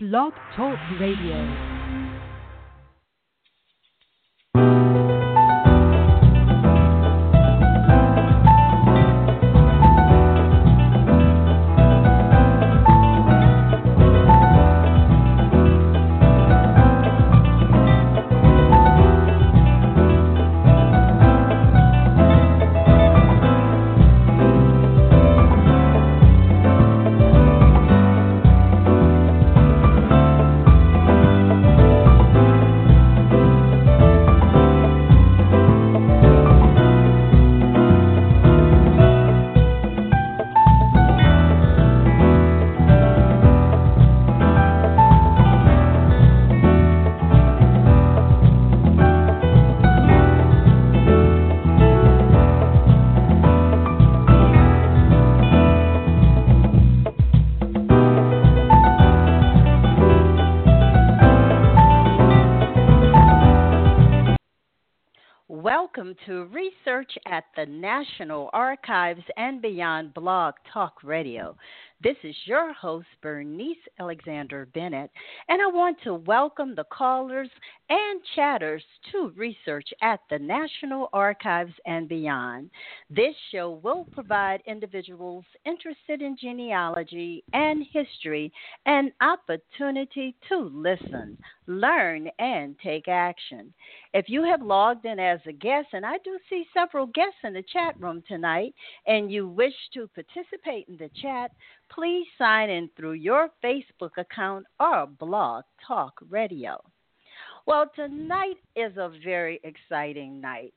Blog Talk Radio. Welcome to Research at the National Archives and Beyond Blog Talk Radio. This is your host, Bernice Alexander Bennett, and I want to welcome the callers and chatters to Research at the National Archives and Beyond. This show will provide individuals interested in genealogy and history an opportunity to listen, learn, and take action. If you have logged in as a guest, and I do see several guests in the chat room tonight, and you wish to participate in the chat, please sign in through your Facebook account or Blog Talk Radio. Well, tonight is a very exciting night,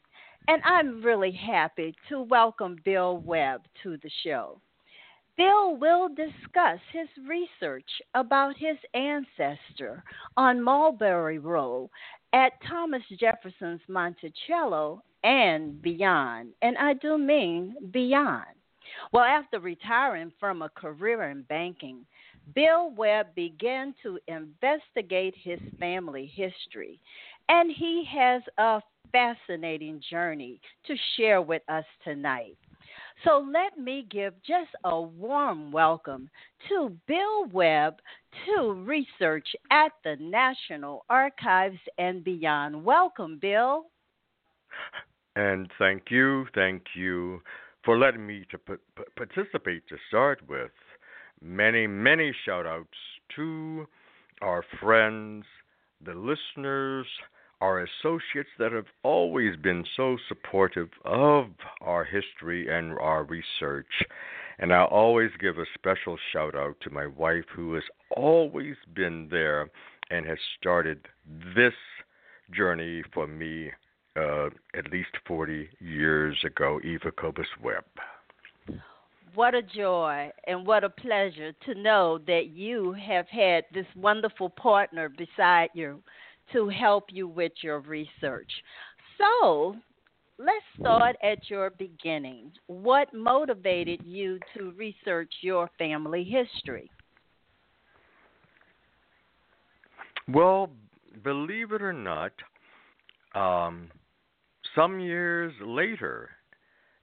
and I'm really happy to welcome Bill Webb to the show. Bill will discuss his research about his ancestor on Mulberry Row at Thomas Jefferson's Monticello and beyond, and I do mean beyond. Well, after retiring from a career in banking, Bill Webb began to investigate his family history, and he has a fascinating journey to share with us tonight. So let me give just a warm welcome to Bill Webb to Research at the National Archives and Beyond. Welcome, Bill. And thank you. For letting me to participate to start with. Many, many shout-outs to our friends, the listeners, our associates that have always been so supportive of our history and our research. And I always give a special shout-out to my wife, who has always been there and has started this journey for me at least 40 years ago, Eva Kobus-Webb. What a joy and what a pleasure to know that you have had this wonderful partner beside you to help you with your research. So let's start at your beginning. What motivated you to research your family history? Well, believe it or not, some years later,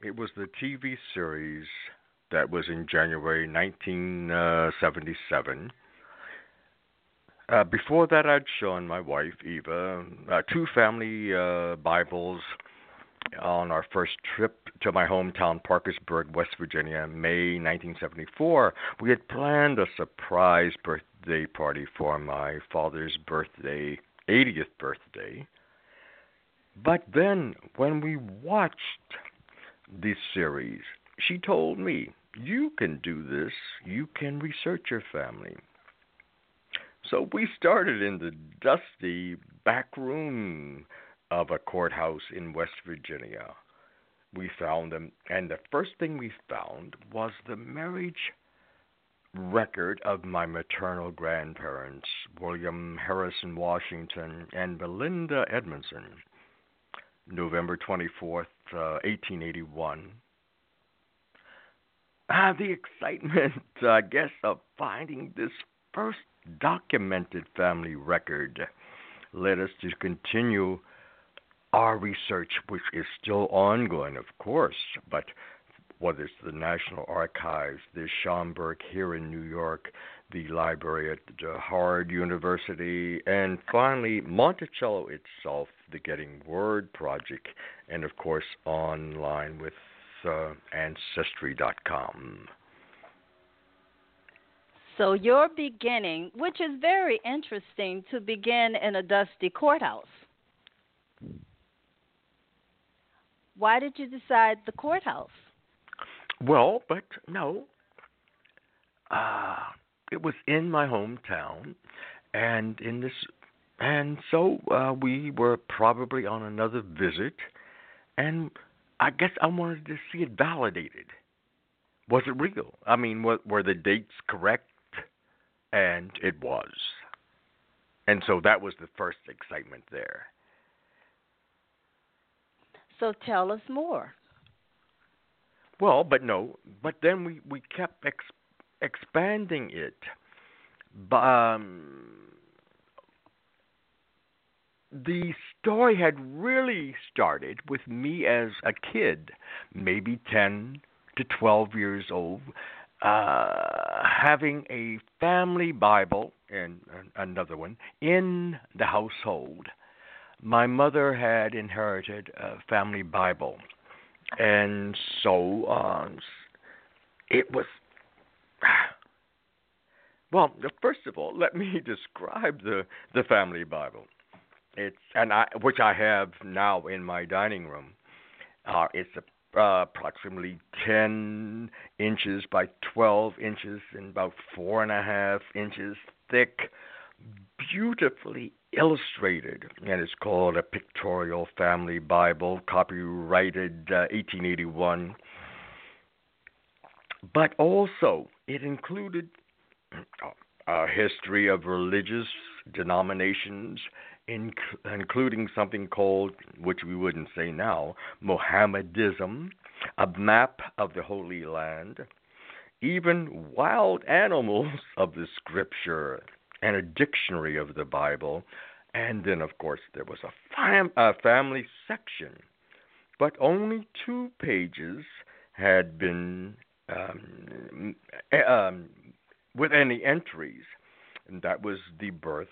it was the TV series that was in January 1977. Before that, I'd shown my wife, Eva, two family Bibles on our first trip to my hometown, Parkersburg, West Virginia, May 1974. We had planned a surprise birthday party for my father's birthday, 80th birthday. But then, when we watched this series, she told me, you can do this, you can research your family. So we started in the dusty back room of a courthouse in West Virginia. We found them, and the first thing we found was the marriage record of my maternal grandparents, William Harrison Washington and Belinda Edmondson. November 24th, 1881. The excitement, I guess, of finding this first documented family record led us to continue our research, which is still ongoing, of course, but whether it's the National Archives, the Schomburg here in New York, the library at Howard University, and finally Monticello itself, the Getting Word Project, and of course online with Ancestry.com. So you're beginning, which is very interesting, to begin in a dusty courthouse. Why did you decide the courthouse? Well, but no. It was in my hometown, and so we were probably on another visit, and I guess I wanted to see it validated. Was it real? I mean, were the dates correct? And it was. And so that was the first excitement there. So tell us more. Well, but no, but then we kept expanding it. The story had really started with me as a kid, maybe 10 to 12 years old, having a family Bible, and another one, in the household. My mother had inherited a family Bible, and so it was... Well, first of all, let me describe the family Bible. Which I have now in my dining room. It's approximately 10 inches by 12 inches and about 4.5 inches thick, beautifully illustrated, and it's called a Pictorial Family Bible, copyrighted 1881. But also, it included a history of religious denominations, including something called, which we wouldn't say now, Mohammedism, a map of the Holy Land, even wild animals of the Scripture, and a dictionary of the Bible, and then, of course, there was a family section, but only 2 pages had been with any entries, and that was the births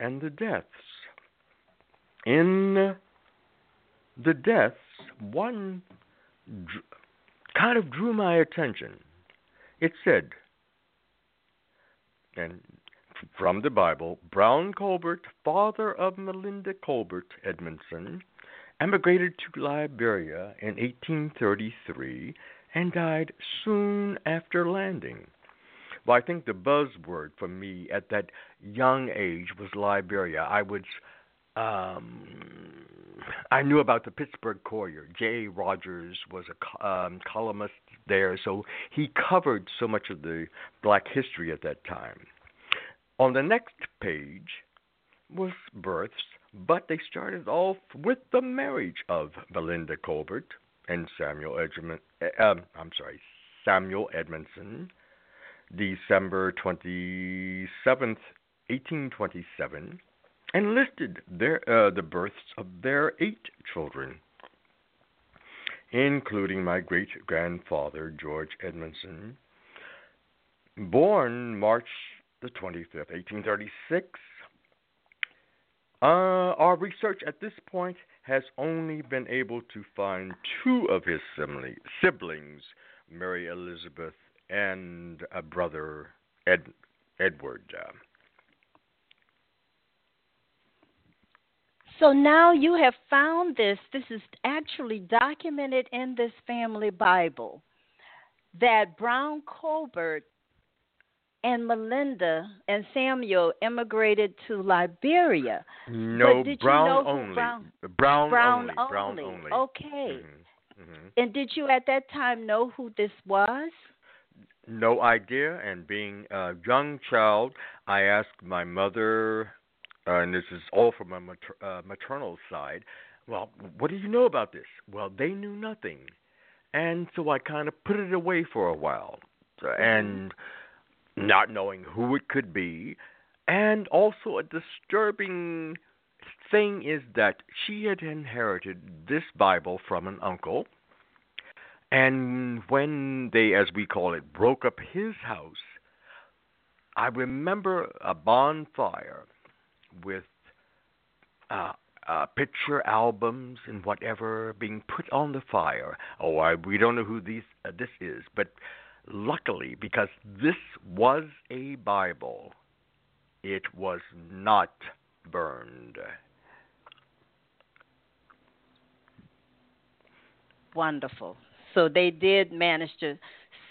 and the deaths. In the deaths, one kind of drew my attention. It said, and from the Bible, Brown Colbert, father of Melinda Colbert Edmondson, emigrated to Liberia in 1833 and died soon after landing. Well, I think the buzzword for me at that young age was Liberia. I knew about the Pittsburgh Courier. J. Rogers was a columnist there, so he covered so much of the black history at that time. On the next page was births, but they started off with the marriage of Belinda Colbert and Samuel Edmondson, December 27, 1827, and listed the births of their 8 children, including my great-grandfather, George Edmondson, born March the 25th, 1836. Our research at this point has only been able to find 2 of his siblings, Mary Elizabeth and a brother, Edward. So now you have found this. This is actually documented in this family Bible, that Brown Colbert and Melinda and Samuel immigrated to Liberia. No, Brown only. Okay. Mm-hmm. Mm-hmm. And did you at that time know who this was? No idea, and being a young child, I asked my mother, and this is all from my maternal side, well, what do you know about this? Well, they knew nothing, and so I kind of put it away for a while, and not knowing who it could be, and also a disturbing thing is that she had inherited this Bible from an uncle. And when they, as we call it, broke up his house, I remember a bonfire with picture albums and whatever being put on the fire. Oh, we don't know who this is, but luckily, because this was a Bible, it was not burned. Wonderful. So they did manage to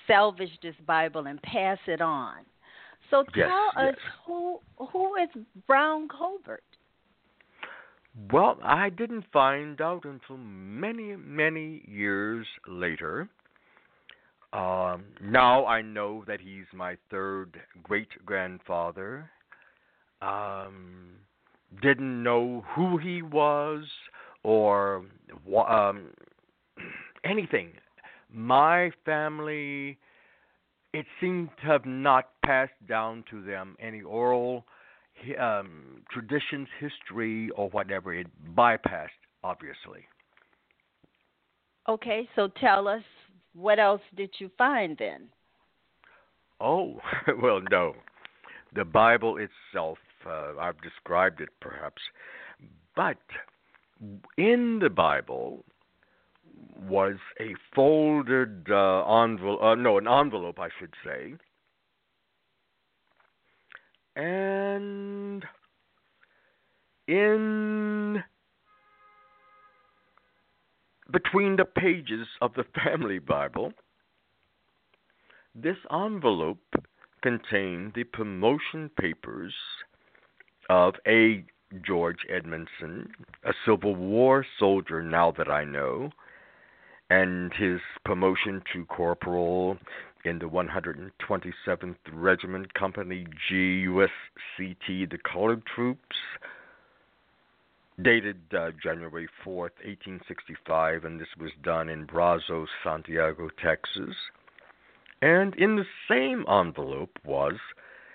salvage this Bible and pass it on. So tell us who is Brown Colbert? Well, I didn't find out until many, many years later. Now I know that he's my third great-grandfather. Didn't know who he was or anything. My family, it seemed to have not passed down to them any oral traditions, history, or whatever. It bypassed, obviously. Okay, so tell us, what else did you find then? Oh, well, no. The Bible itself, I've described it perhaps, but in the Bible was a folded envelope, an envelope, I should say, and in between the pages of the family Bible, this envelope contained the promotion papers of a George Edmondson, a Civil War soldier, now that I know, and his promotion to corporal in the 127th Regiment Company G, USCT, the colored troops, dated January 4th, 1865, and this was done in Brazos, Santiago, Texas. And in the same envelope was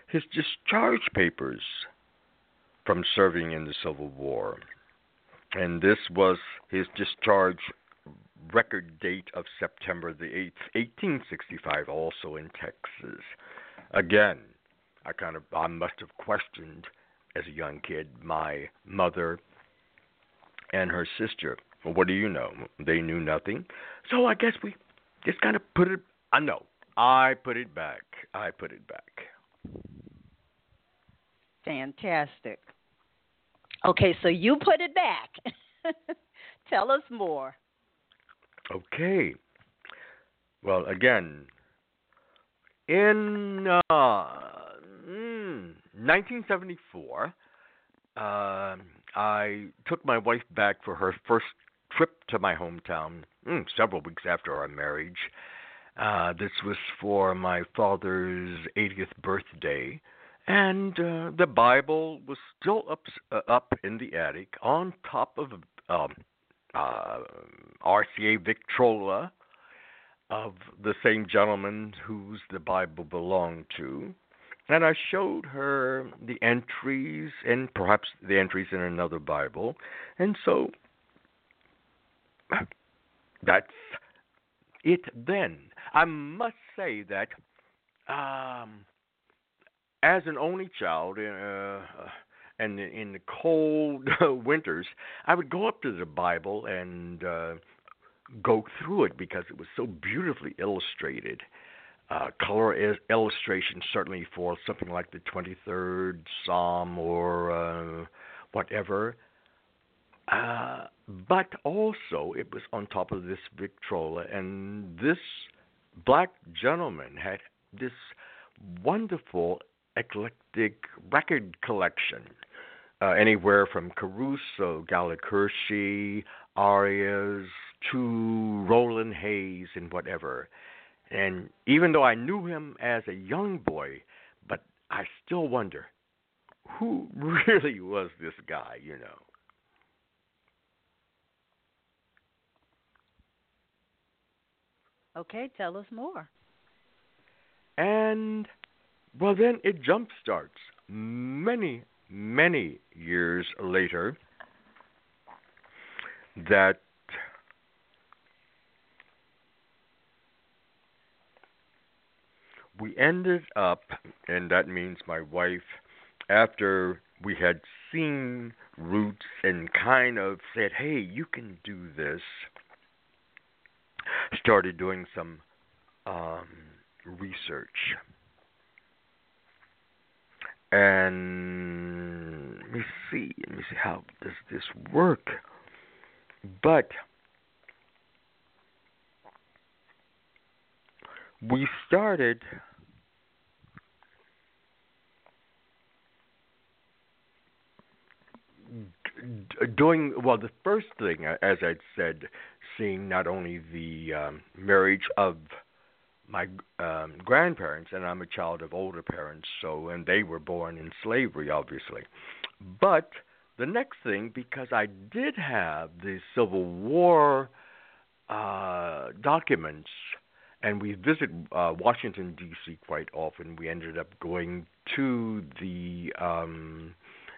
his discharge papers from serving in the Civil War. And this was his discharge record date of September the 8th, 1865, also in Texas. Again, I must have questioned as a young kid my mother and her sister. Well, what do you know? They knew nothing. So I guess we just kind of put it back. Fantastic. Okay, so you put it back. Tell us more. Okay. Well, again, in 1974, I took my wife back for her first trip to my hometown, several weeks after our marriage. This was for my father's 80th birthday, and the Bible was still up in the attic on top of RCA Victrola of the same gentleman whose the Bible belonged to, and I showed her the entries and perhaps the entries in another Bible, and so that's it then. I must say that as an only child, and in the cold winters, I would go up to the Bible and go through it because it was so beautifully illustrated. Color illustration, certainly for something like the 23rd Psalm or whatever. But also, it was on top of this Victrola, and this black gentleman had this wonderful eclectic record collection. Anywhere from Caruso, Gallic-Hershey, Arias, to Roland Hayes and whatever. And even though I knew him as a young boy, but I still wonder, who really was this guy, you know? Okay, tell us more. And, well, then it jump-starts many, many years later that we ended up, and that means my wife, after we had seen Roots and kind of said, hey, you can do this, started doing some research. And let me see how does this work. But we started doing, well, the first thing, as I'd said, seeing not only the marriage of my grandparents, and I'm a child of older parents, so, and they were born in slavery, obviously. But the next thing, because I did have the Civil War documents, and we visit Washington, D.C. quite often, we ended up going to the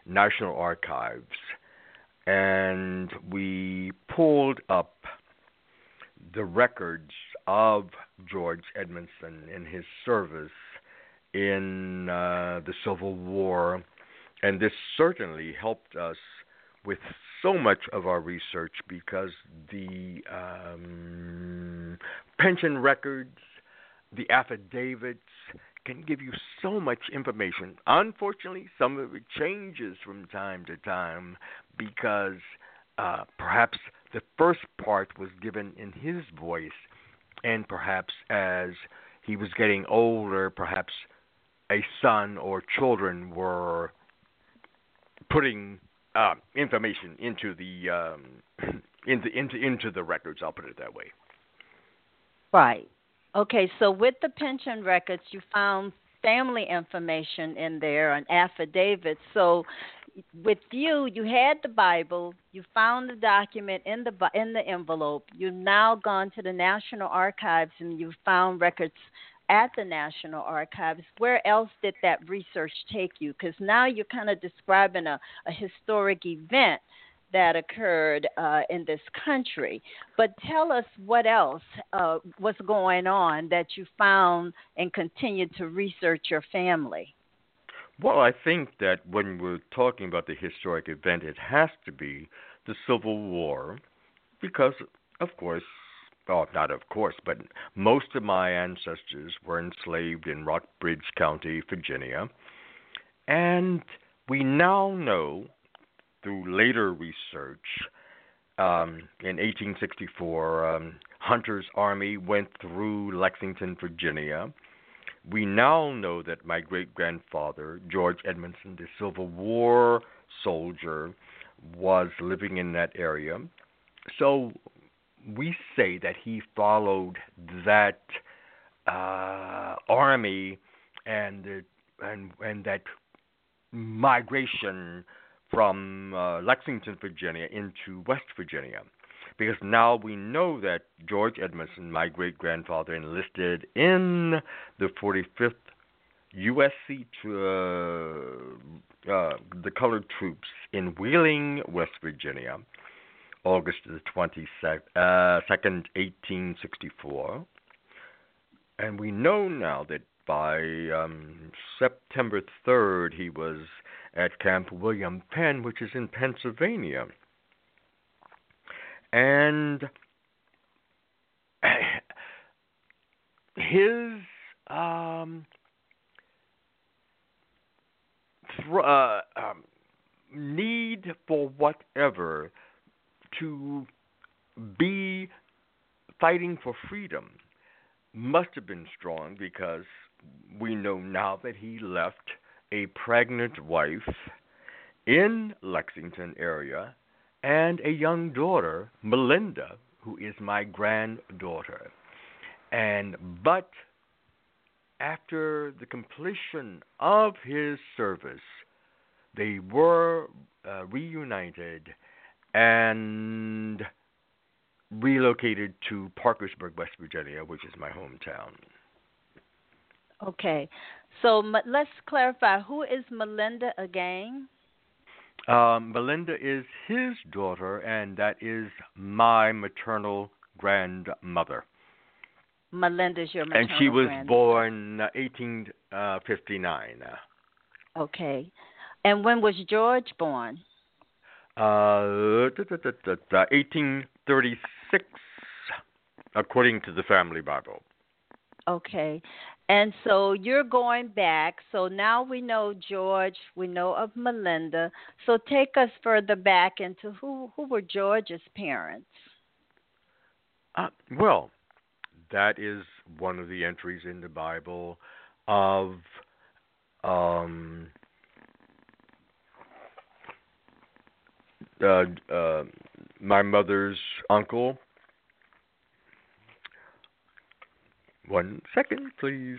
National Archives, and we pulled up the records of George Edmondson in his service in the Civil War, and this certainly helped us with so much of our research, because the pension records, the affidavits, can give you so much information. Unfortunately, some of it changes from time to time, because perhaps the first part was given in his voice, and perhaps as he was getting older, perhaps a son or children were putting information into the into the records. I'll put it that way. Right. Okay. So with the pension records, you found family information in there and affidavits. So with you, you had the Bible, you found the document in the envelope, you've now gone to the National Archives and you found records at the National Archives. Where else did that research take you? Because now you're kind of describing a historic event that occurred in this country. But tell us what else was going on that you found and continued to research your family. Well, I think that when we're talking about the historic event, it has to be the Civil War, because, of course, well, not of course, but most of my ancestors were enslaved in Rockbridge County, Virginia. And we now know, through later research, in 1864, Hunter's army went through Lexington, Virginia. We now know that my great-grandfather, George Edmondson, the Civil War soldier, was living in that area. So we say that he followed that army and that migration from Lexington, Virginia, into West Virginia. Because now we know that George Edmondson, my great-grandfather, enlisted in the 45th USC, the colored troops in Wheeling, West Virginia, August the 22nd, 1864. And we know now that by September 3rd, he was at Camp William Penn, which is in Pennsylvania. And his need for whatever to be fighting for freedom must have been strong, because we know now that he left a pregnant wife in Lexington area, and a young daughter, Melinda, who is my granddaughter. But after the completion of his service, they were reunited and relocated to Parkersburg, West Virginia, which is my hometown. Okay. So let's clarify, who is Melinda again? Belinda is his daughter, and that is my maternal grandmother. Melinda's your maternal grandmother. And she was born 1859. Okay. And when was George born? 1836, according to the family Bible. Okay. And so you're going back. So now we know George. We know of Melinda. So take us further back into who were George's parents? Well, that is one of the entries in the Bible of my mother's uncle. One second, please.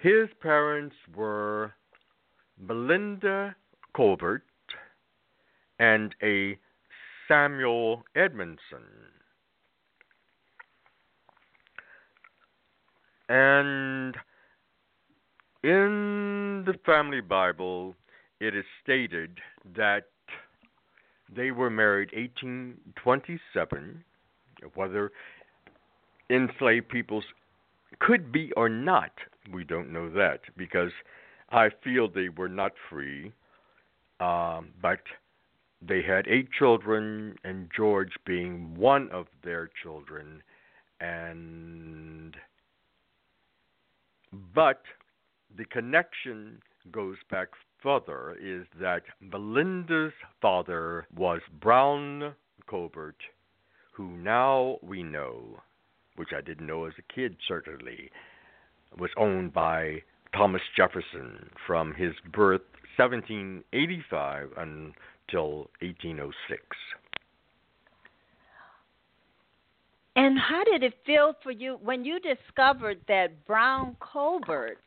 His parents were Belinda Colbert and a Samuel Edmondson. And in the family Bible, it is stated that they were married 1827, whether enslaved peoples could be or not, we don't know that, because I feel they were not free, but they had 8 children, and George being one of their children, but the connection goes back further, is that Belinda's father was Brown Colbert, who now we know, which I didn't know as a kid certainly, was owned by Thomas Jefferson from his birth 1785 until 1806. And how did it feel for you when you discovered that Brown Colbert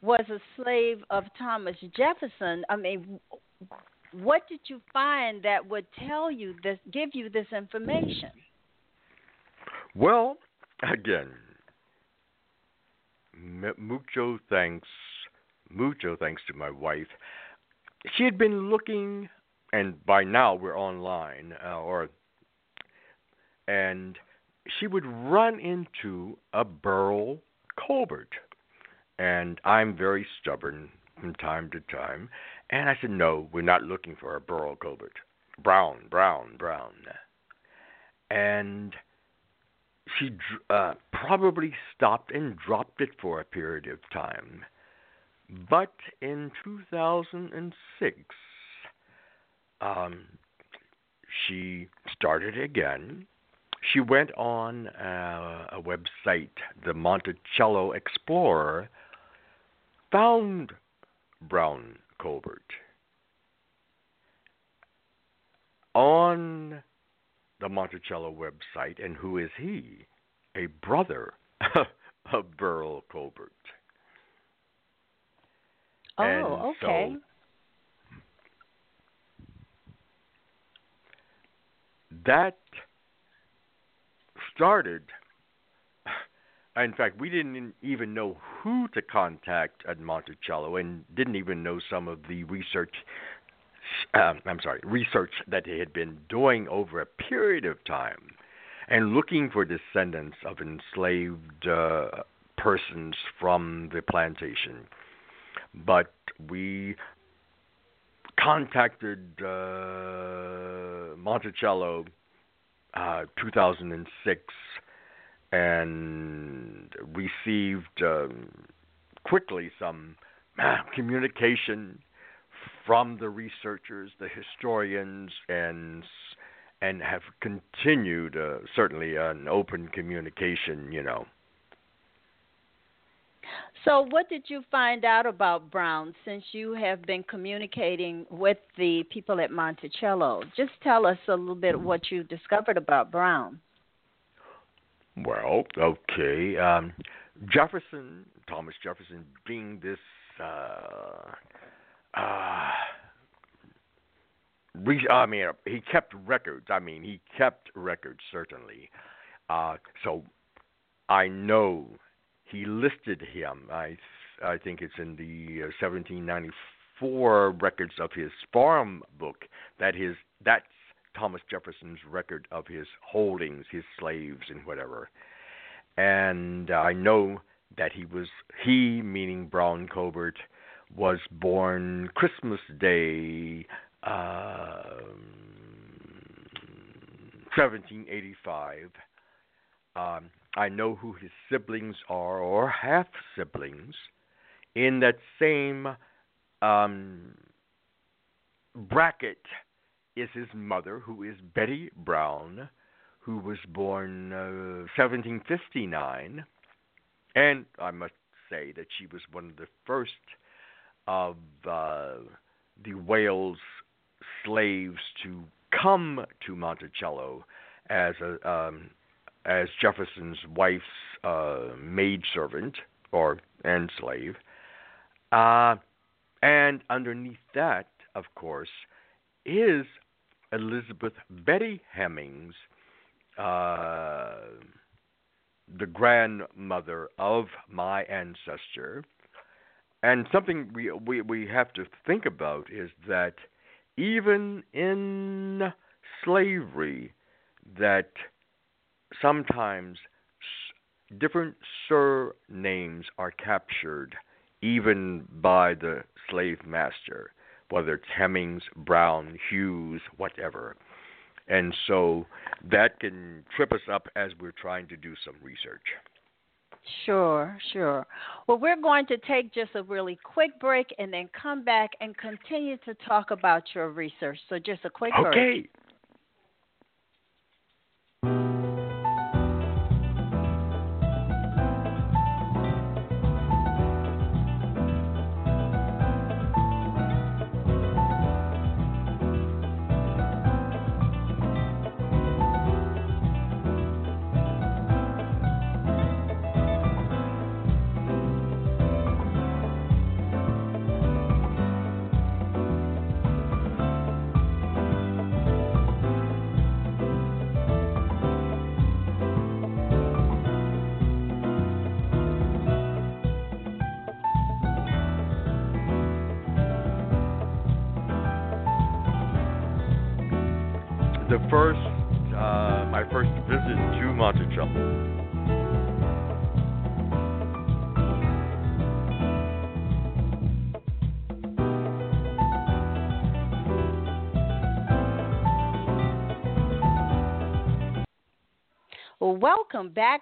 was a slave of Thomas Jefferson? I mean, what did you find that would tell you this, give you this information? Well, again, mucho thanks to my wife. She had been looking, and by now we're online, and she would run into a Burl Colbert. And I'm very stubborn from time to time. And I said, no, we're not looking for a Burl Colbert. Brown. And she probably stopped and dropped it for a period of time. But in 2006, she started again. She went on a website, the Monticello Explorer, found Brown Colbert on the Monticello website, and who is he? A brother of Burl Colbert. Oh, and okay. So that started. In fact, we didn't even know who to contact at Monticello, and didn't even know some of the research that they had been doing over a period of time, and looking for descendants of enslaved persons from the plantation. But we contacted Monticello 2006 and received quickly some communication from the researchers, the historians, and have continued certainly an open communication, you know. So what did you find out about Brown since you have been communicating with the people at Monticello? Just tell us a little bit what you discovered about Brown. Well, okay. Thomas Jefferson, being this he kept records, certainly. So I know he listed him. I think it's in the 1794 records of his farm book. That's Thomas Jefferson's record of his holdings, his slaves and whatever. And I know that he, meaning Brown Colbert, was born Christmas Day, 1785. I know who his siblings are, or half-siblings, in that same bracket is his mother, who is Betty Brown, who was born 1759, and I must say that she was one of the first of the Wales slaves to come to Monticello as Jefferson's wife's maidservant and slave. And underneath that, of course, is Elizabeth Betty Hemings, the grandmother of my ancestor. And something we have to think about is that even in slavery, that sometimes different surnames are captured even by the slave master, whether it's Hemings, Brown, Hughes, whatever. And so that can trip us up as we're trying to do some research. Sure. Well, we're going to take just a really quick break and then come back and continue to talk about your research. So just a quick break. Okay. My first visit to Monticello. Welcome back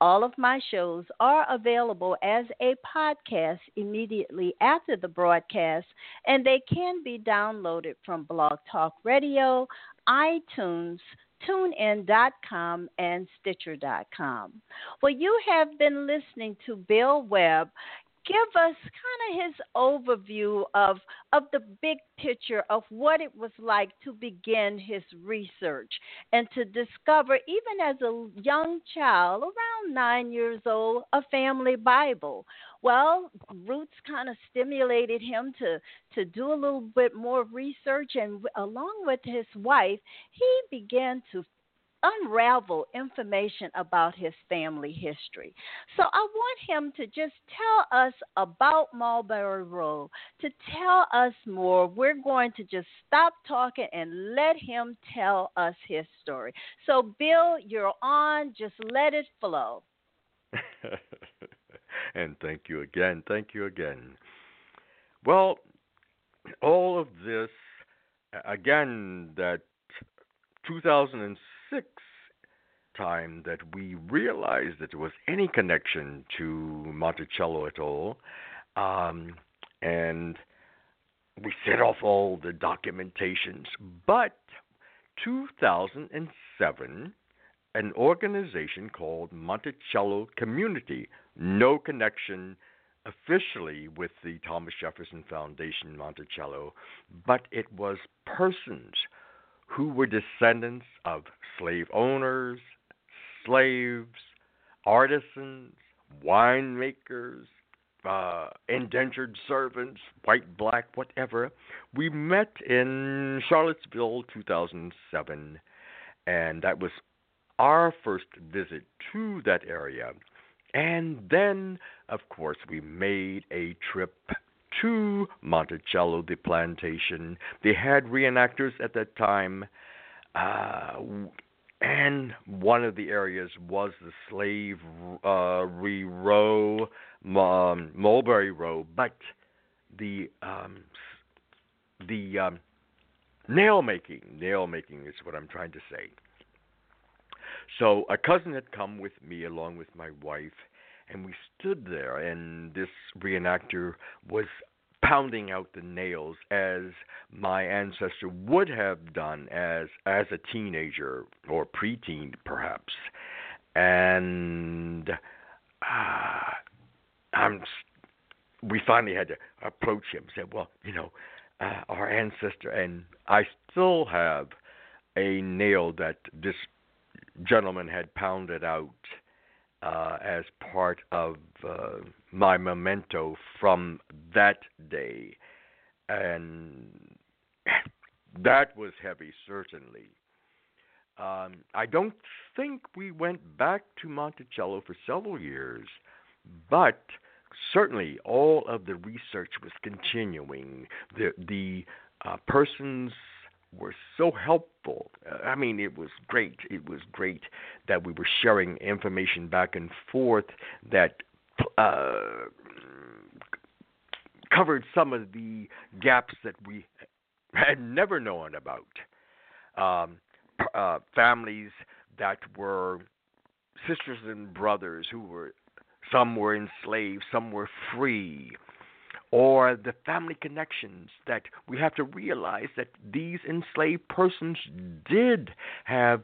All of my shows are available as a podcast immediately after the broadcast, and they can be downloaded from Blog Talk Radio, iTunes, TuneIn.com, and Stitcher.com. Well, you have been listening to Bill Webb give us kind of his overview of the big picture of what it was like to begin his research and to discover, even as a young child, around 9 years old, a family Bible. Well, Roots kind of stimulated him to do a little bit more research, and along with his wife, he began to unravel information about his family history. So I want him to just tell us about Mulberry Row, to tell us more. We're going to just stop talking and let him tell us his story. So, Bill, you're on. Just let it flow. And thank you again. Well, all of this, again, that 2006 time that we realized that there was any connection to Monticello at all, and we set off all the documentations. But 2007, an organization called Monticello Community, no connection officially with the Thomas Jefferson Foundation Monticello, but it was persons who were descendants of slave owners, slaves, artisans, winemakers, indentured servants, white, black, whatever. We met in Charlottesville, 2007, and that was our first visit to that area. And then, of course, we made a trip to Monticello, the plantation. They had reenactors at that time, and one of the areas was the slavery row, Mulberry Row, but the nail making is what I'm trying to say. So a cousin had come with me along with my wife, and we stood there, and this reenactor was pounding out the nails as my ancestor would have done as a teenager or preteen, perhaps. And we finally had to approach him, said, well, you know, our ancestor, and I still have a nail that this gentleman had pounded out as part of my memento from that day. And that was heavy, certainly. I don't think we went back to Monticello for several years, but certainly all of the research was continuing. The persons were so helpful. I mean, it was great. It was great that we were sharing information back and forth that covered some of the gaps that we had never known about. Families that were sisters and brothers who were, some were enslaved, some were free, or the family connections that we have to realize that these enslaved persons did have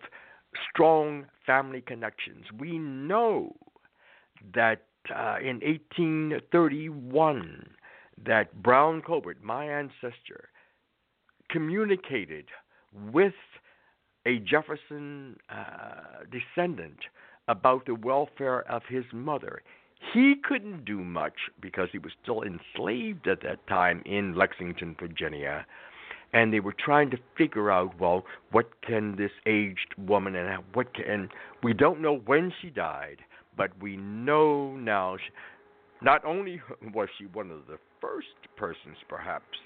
strong family connections. We know that in 1831 that Brown Colbert, my ancestor, communicated with a Jefferson descendant about the welfare of his mother. He couldn't do much because he was still enslaved at that time in Lexington, Virginia, and they were trying to figure out, well, what can this aged woman, and what can, we don't know when she died, but we know now, not only was she one of the first persons perhaps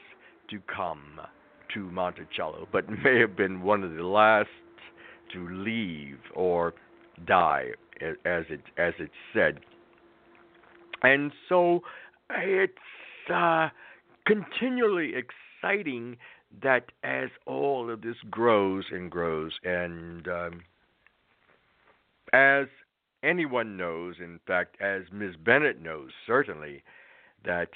to come to Monticello, but may have been one of the last to leave or die, as it said. And so it's continually exciting that as all of this grows and grows, and as anyone knows, in fact, as Ms. Bennett knows, certainly, that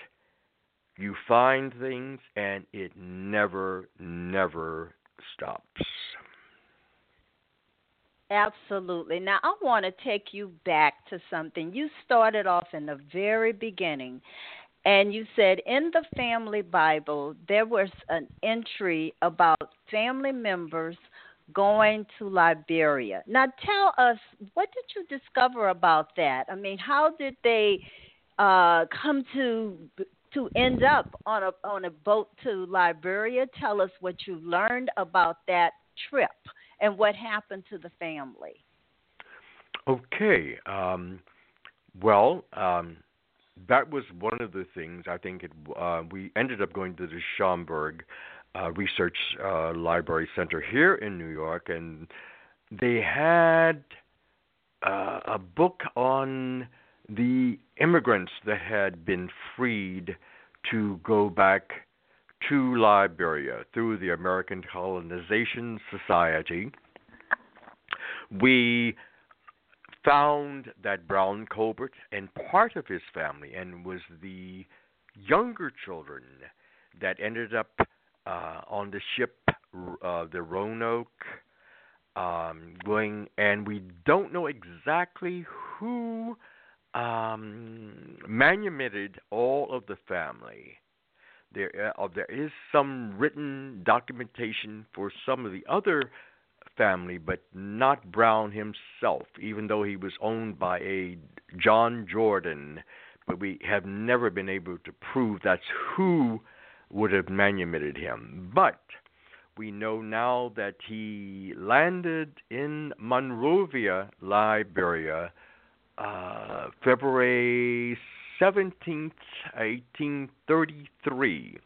you find things and it never, never stops. Absolutely. Now, I want to take you back to something. You started off in the very beginning, and you said in the family Bible, there was an entry about family members going to Liberia. Now, tell us, what did you discover about that? I mean, how did they come to end up on a boat to Liberia? Tell us what you learned about that trip and what happened to the family. Okay. That was one of the things. I think we ended up going to the Schomburg Research Library Center here in New York, and they had a book on the immigrants that had been freed to go back to Liberia through the American Colonization Society. We found that Brown Colbert and part of his family, and was the younger children that ended up on the ship, the Roanoke, going, and we don't know exactly who manumitted all of the family. There is some written documentation for some of the other family, but not Brown himself, even though he was owned by a John Jordan. But we have never been able to prove that's who would have manumitted him. But we know now that he landed in Monrovia, Liberia, February 17th, 1833.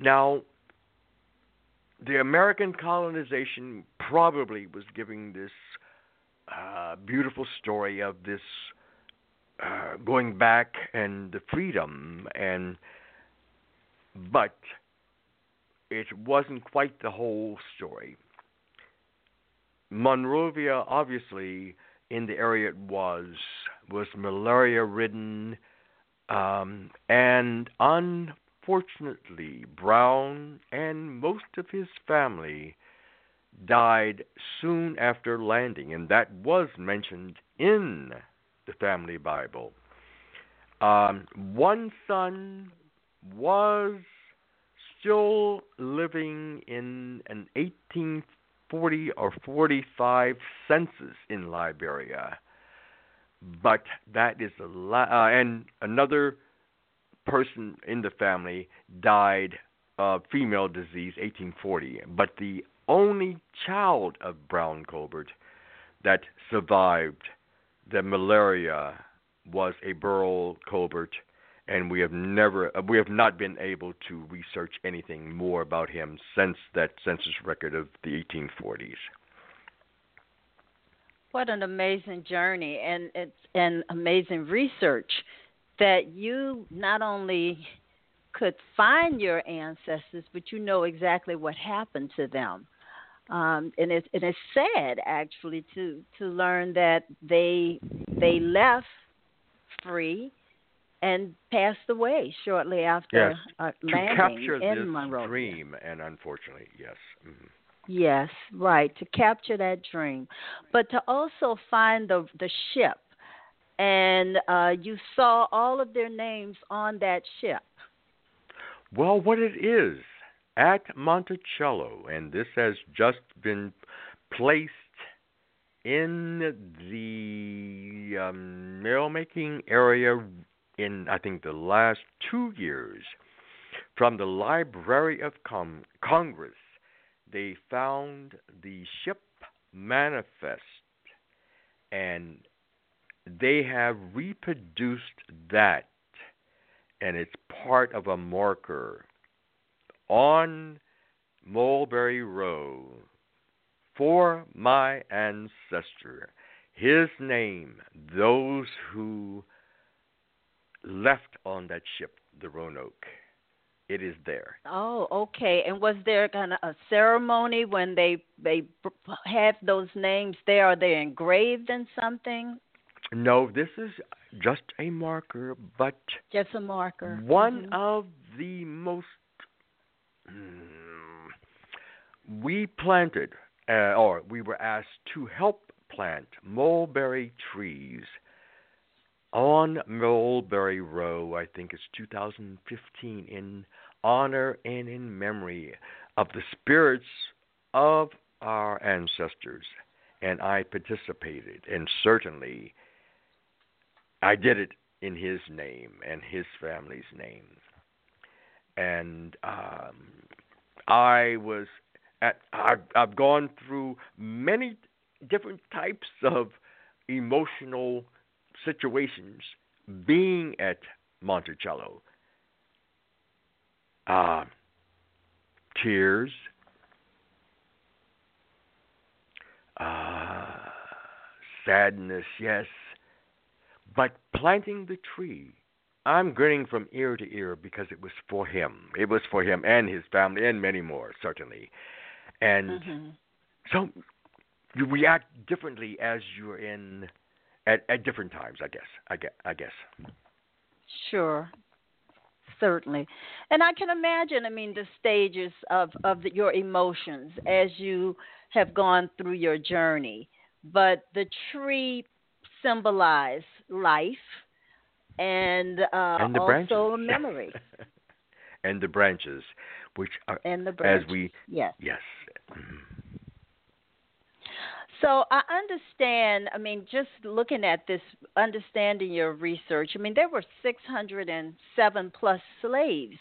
Now, the American colonization probably was giving this beautiful story of this going back and the freedom, but it wasn't quite the whole story. Monrovia, obviously, in the area it was malaria-ridden, and unfortunately, Brown and most of his family died soon after landing, and that was mentioned in the family Bible. One son was still living in an 1840 or 45 census in Liberia, but that is and another person in the family died of female disease, 1840. But the only child of Brown Colbert that survived the malaria was a Burl Colbert, and we have not been able to research anything more about him since that census record of the 1840s. What an amazing journey, and it's an amazing research that you not only could find your ancestors, but you know exactly what happened to them. And it's sad, actually, to learn that they left free and passed away shortly after landing in Monrovia. To capture this dream, and unfortunately, yes. Mm-hmm. Yes, right, to capture that dream. But to also find the ship, and you saw all of their names on that ship. Well, what it is, at Monticello, and this has just been placed in the mail-making area in, I think, the last 2 years, from the Library of Congress, they found the ship manifest, and they have reproduced that, and it's part of a marker on Mulberry Row for my ancestor, his name, those who left on that ship, the Roanoke. It is there. Oh, okay. And was there kind of a ceremony when they had those names there? Are they engraved in something? No, this is just a marker, but... Just a marker. One of the most... We planted, or we were asked to help plant mulberry trees on Mulberry Row, I think it's 2015, in honor and in memory of the spirits of our ancestors. And I participated, and certainly I did it in his name and his family's name. And I was I've gone through many different types of emotional situations being at Monticello. Tears, sadness, yes, but planting the tree, I'm grinning from ear to ear because it was for him. It was for him and his family and many more, certainly. And so you react differently as you're in at different times, I guess. Sure, certainly. And I can imagine, I mean, the stages of your emotions as you have gone through your journey. But the tree symbolized life. And also branches. A memory. And the branches, which are, and the branches, as we... Yes. So I understand, I mean, just looking at this, understanding your research, I mean, there were 607 plus slaves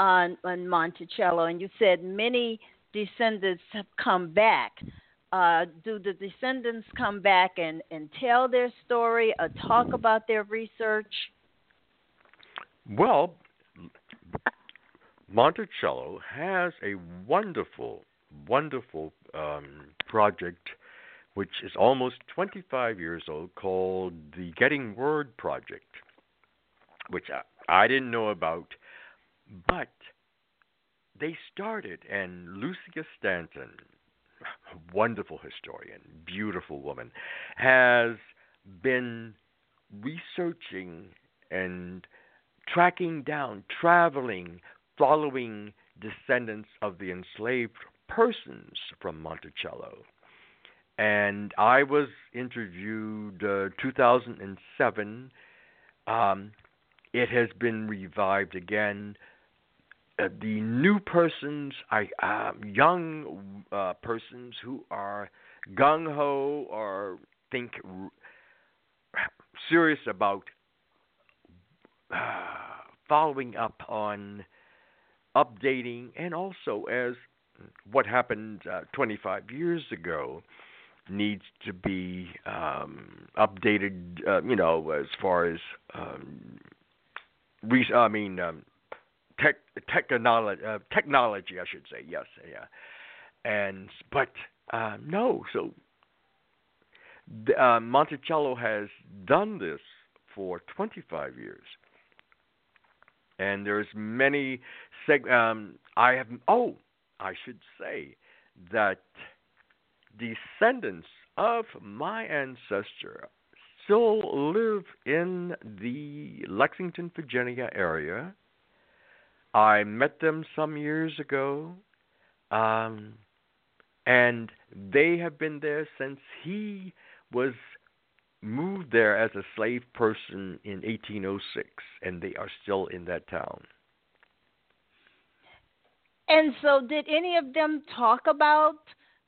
on Monticello, and you said many descendants have come back. Do the descendants come back and tell their story or talk about their research? Well, Monticello has a wonderful, wonderful project which is almost 25 years old, called the Getting Word Project, which I didn't know about, but they started, and Lucia Stanton, a wonderful historian, beautiful woman, has been researching and tracking down, traveling, following descendants of the enslaved persons from Monticello. And I was interviewed 2007. It has been revived again. The new persons, young persons who are gung-ho or think serious about following up on updating, and also as what happened 25 years ago needs to be updated, as far as technology, I should say. Yes, yeah. So Monticello has done this for 25 years. And there's many I should say that descendants of my ancestor still live in the Lexington, Virginia area. I met them some years ago, and they have been there since he was moved there as a slave person in 1806, and they are still in that town. And so did any of them talk about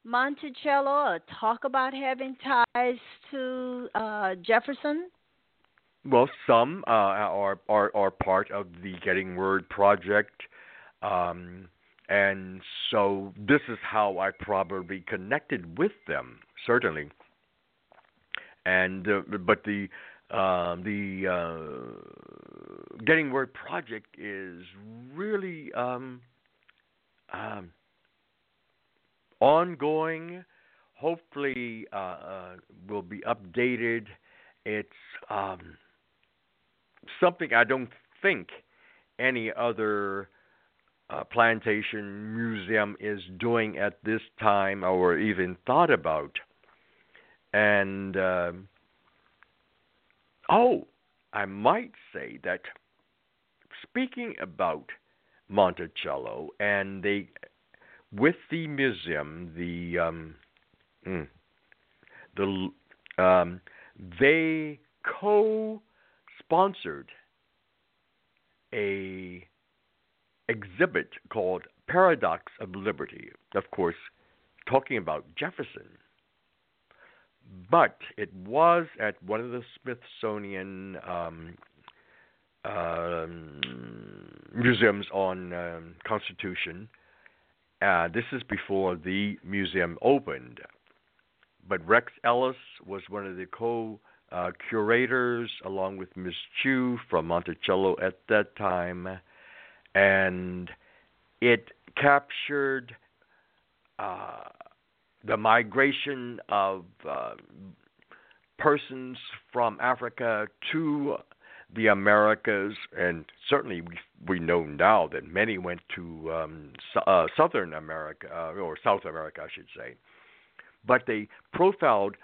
Monticello or talk about having ties to Jefferson? Well, some are part of the Getting Word Project, and so this is how I probably connected with them, certainly. And but the Getting Word Project is really ongoing. Hopefully, will be updated. It's something I don't think any other plantation museum is doing at this time or even thought about. And, I might say that speaking about Monticello and with the museum, they co-sponsored a exhibit called Paradox of Liberty, of course, talking about Jefferson. But it was at one of the Smithsonian museums on Constitution. This is before the museum opened. But Rex Ellis was one of the co-curators, along with Ms. Chu from Monticello at that time. And it captured the migration of persons from Africa to the Americas. And certainly we know now that many went to Southern America, or South America, I should say. But they profiled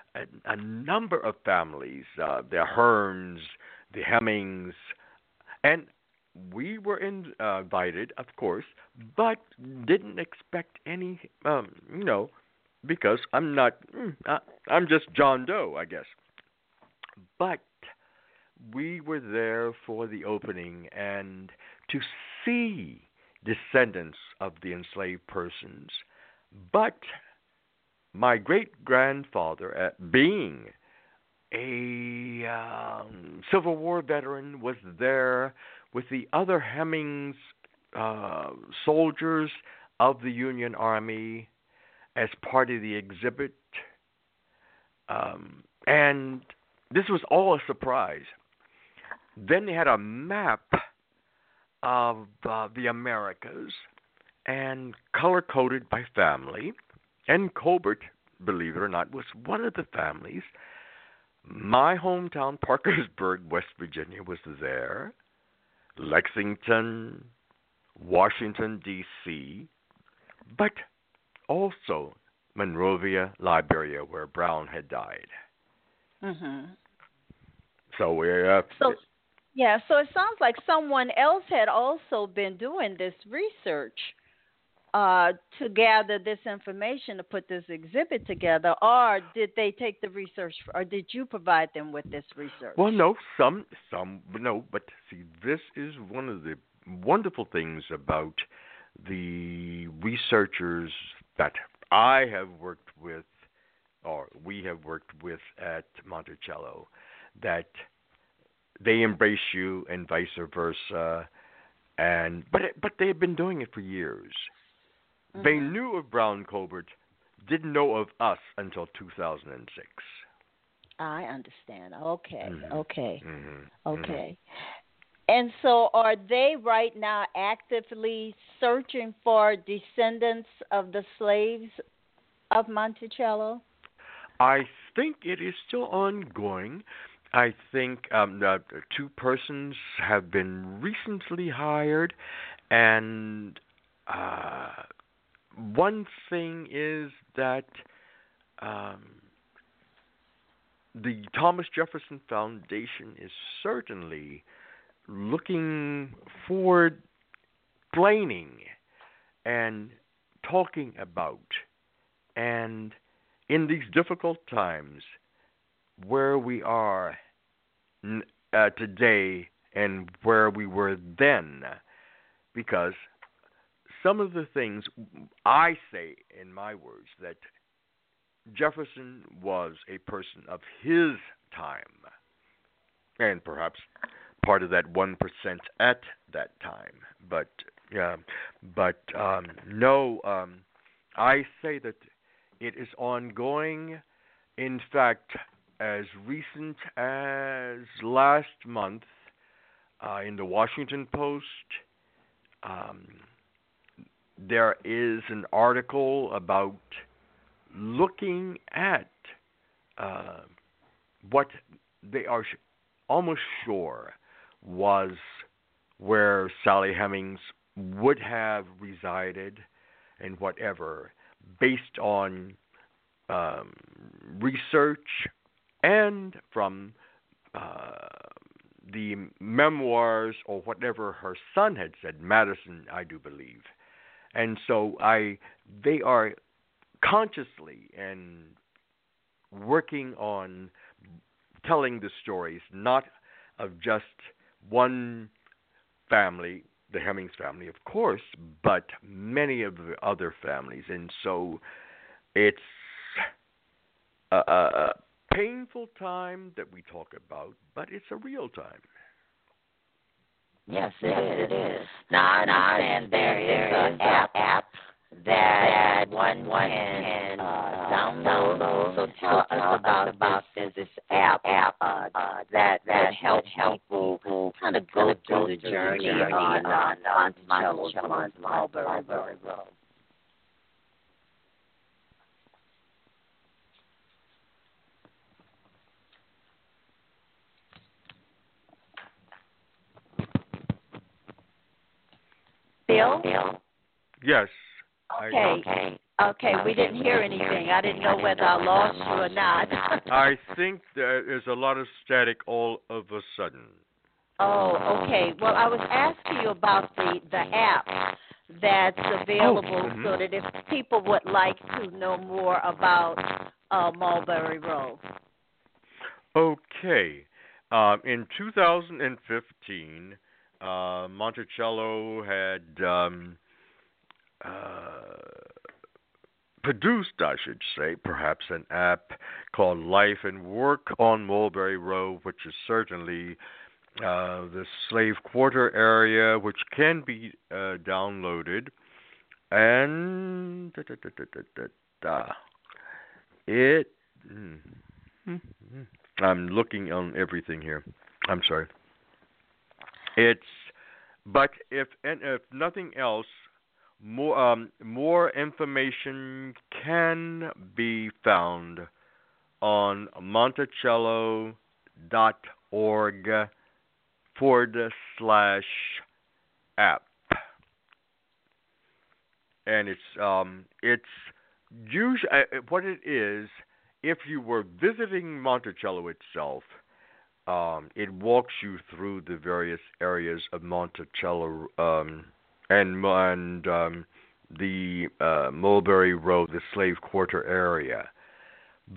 a number of families, the Hearns, the Hemmings, and we were invited, of course, but didn't expect any, because I'm just John Doe, I guess. But we were there for the opening, and to see descendants of the enslaved persons, but my great-grandfather, being a Civil War veteran, was there with the other Hemmings soldiers of the Union Army as part of the exhibit. And this was all a surprise. Then they had a map of the Americas and color-coded by family. And Colbert, believe it or not, was one of the families. My hometown, Parkersburg, West Virginia, was there. Lexington, Washington, D.C., but also Monrovia, Liberia, where Brown had died. Mm-hmm. So we're so it sounds like someone else had also been doing this research to gather this information to put this exhibit together, or did they take the research, or did you provide them with this research? Well, no, but see, this is one of the wonderful things about the researchers that I have worked with, or we have worked with at Monticello, that they embrace you and vice versa, but they have been doing it for years. Mm-hmm. They knew of Brown Colbert, didn't know of us until 2006. I understand. Okay, mm-hmm. Okay, mm-hmm. Okay. Mm-hmm. And so are they right now actively searching for descendants of the slaves of Monticello? I think it is still ongoing. I think two persons have been recently hired, and one thing is that the Thomas Jefferson Foundation is certainly looking forward, planning, and talking about, and in these difficult times, where we are today and where we were then, because some of the things I say in my words that Jefferson was a person of his time, and perhaps part of that 1% at that time. But I say that it is ongoing. In fact, as recent as last month, in the Washington Post, there is an article about looking at what they are almost sure was where Sally Hemings would have resided and whatever, based on research and from the memoirs or whatever her son had said, Madison, I do believe. And so they are consciously and working on telling the stories, not of just one family, the Hemings family, of course, but many of the other families. And so it's a painful time that we talk about, but it's a real time. Yes, it is. Now, I understand there is an app that one can download. So tell us about this app that helps people kind of go through the journey on Mulberry Row. Bill? Yes. Okay. We didn't hear anything. I didn't know whether I lost you or not. I think there is a lot of static all of a sudden. Oh, okay. Well, I was asking you about the app that's available, mm-hmm. so that if people would like to know more about Mulberry Row. Okay. In 2015... Monticello had produced, I should say, perhaps an app called Life and Work on Mulberry Row, which is certainly the slave quarter area, which can be downloaded. And I'm looking on everything here. I'm sorry. But if nothing else, more information can be found on Monticello.org/app. And it's usually what it is. If you were visiting Monticello itself, it walks you through the various areas of Monticello and the Mulberry Row, the slave quarter area.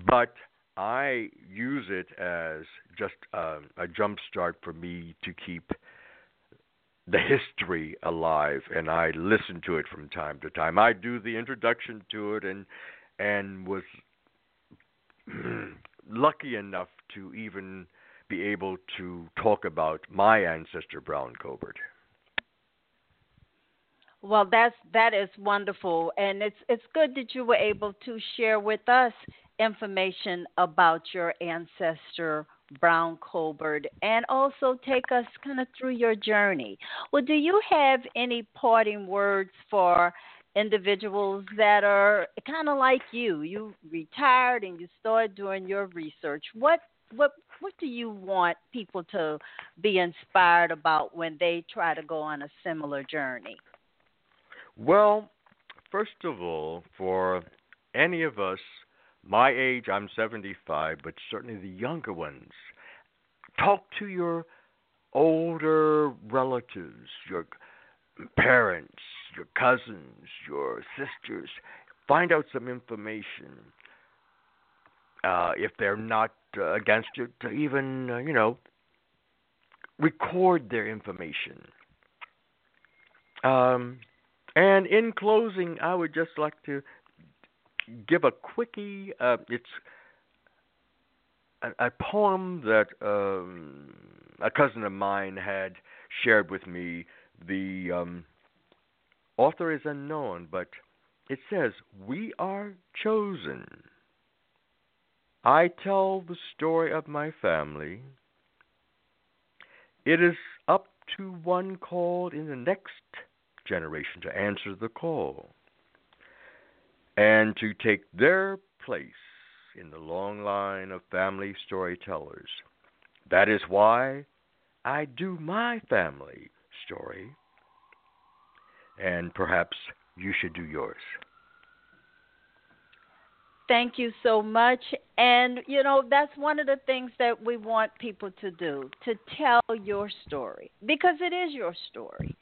But I use it as just a jumpstart for me to keep the history alive, and I listen to it from time to time. I do the introduction to it and was lucky enough to even be able to talk about my ancestor, Brown Colbert. Well, that is wonderful, and it's good that you were able to share with us information about your ancestor, Brown Colbert, and also take us kind of through your journey. Well, do you have any parting words for individuals that are kind of like you? You retired and you started doing your research. What do you want people to be inspired about when they try to go on a similar journey? Well, first of all, for any of us my age, I'm 75, but certainly the younger ones, talk to your older relatives, your parents, your cousins, your sisters. Find out some information. If they're not against it, to even, record their information. And in closing, I would just like to give a quickie. It's a poem that a cousin of mine had shared with me. The author is unknown, but it says, "We are chosen. I tell the story of my family. It is up to one called in the next generation to answer the call and to take their place in the long line of family storytellers. That is why I do my family story, and perhaps you should do yours." Thank you so much. And, that's one of the things that we want people to do, to tell your story, because it is your story.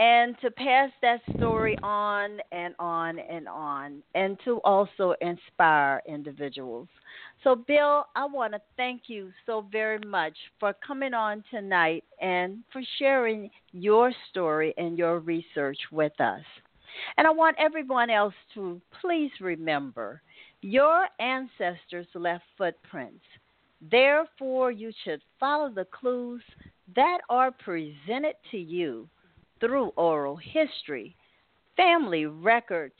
And to pass that story on and on and on, and to also inspire individuals. So, Bill, I want to thank you so very much for coming on tonight and for sharing your story and your research with us. And I want everyone else to please remember, your ancestors left footprints. Therefore, you should follow the clues that are presented to you through oral history, family records,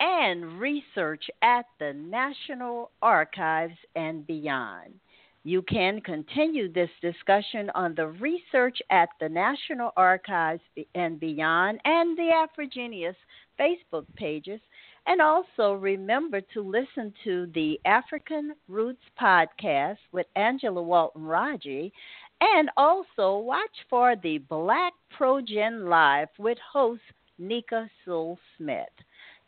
and research at the National Archives and beyond. You can continue this discussion on the Research at the National Archives and Beyond and the Afrogenius Facebook pages, and also remember to listen to the African Roots podcast with Angela Walton-Raji, and also watch for the Black ProGen Live with host Nika Sewell Smith.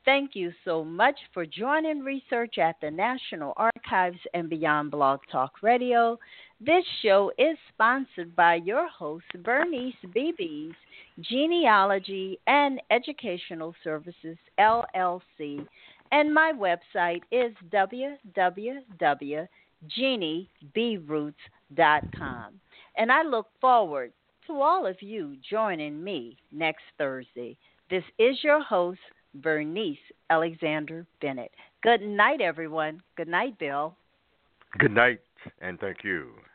Thank you so much for joining Research at the National Archives and Beyond Blog Talk Radio. This show is sponsored by your host, Bernice Beebe's Genealogy and Educational Services, LLC. And my website is www.geniebroots.com. And I look forward to all of you joining me next Thursday. This is your host, Bernice Alexander Bennett. Good night, everyone. Good night, Bill. Good night, and thank you.